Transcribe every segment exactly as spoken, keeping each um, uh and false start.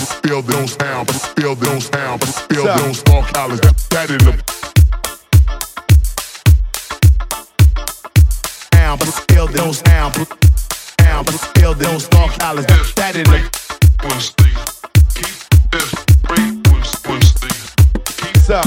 feel those ounces, feel those ounces, feel those dark dollars. That in the ounces, feel those ounces, ounces, feel those dark dollars. That in the ounces. Keep this frequency up.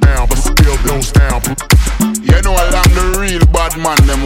but still don't sound. You know I'm the real bad man them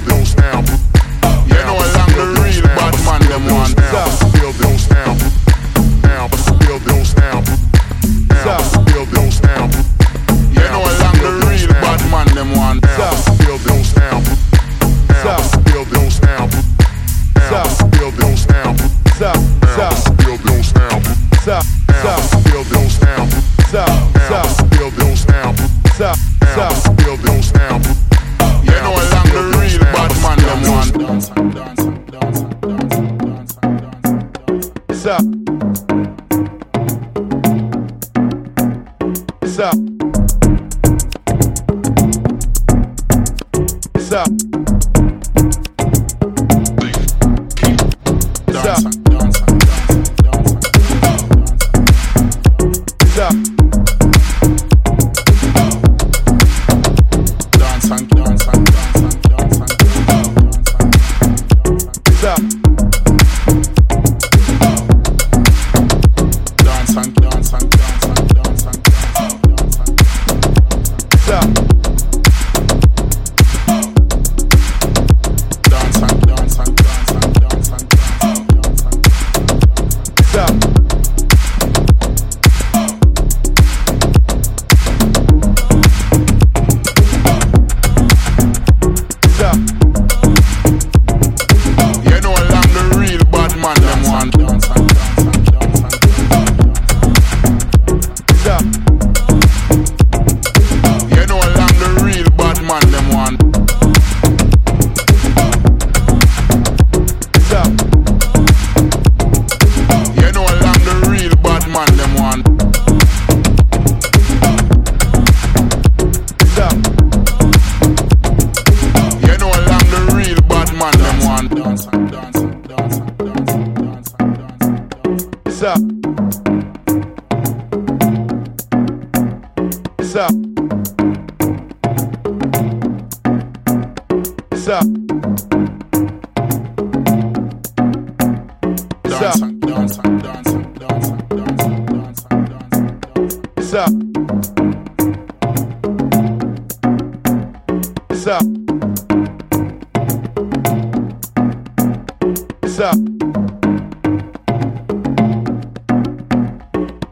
don't stamp. You know I'm the real bad man, them one. Still don't stamp. Still don't stamp. Still don't stamp. You know I'm the real bad man, them one. Still don't stamp. Still don't stamp. Still don't stamp. Still don't stamp. Still don't stamp. Still don't stamp. Still don't stamp. You know I'm the real bad man, them one.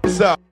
What's up?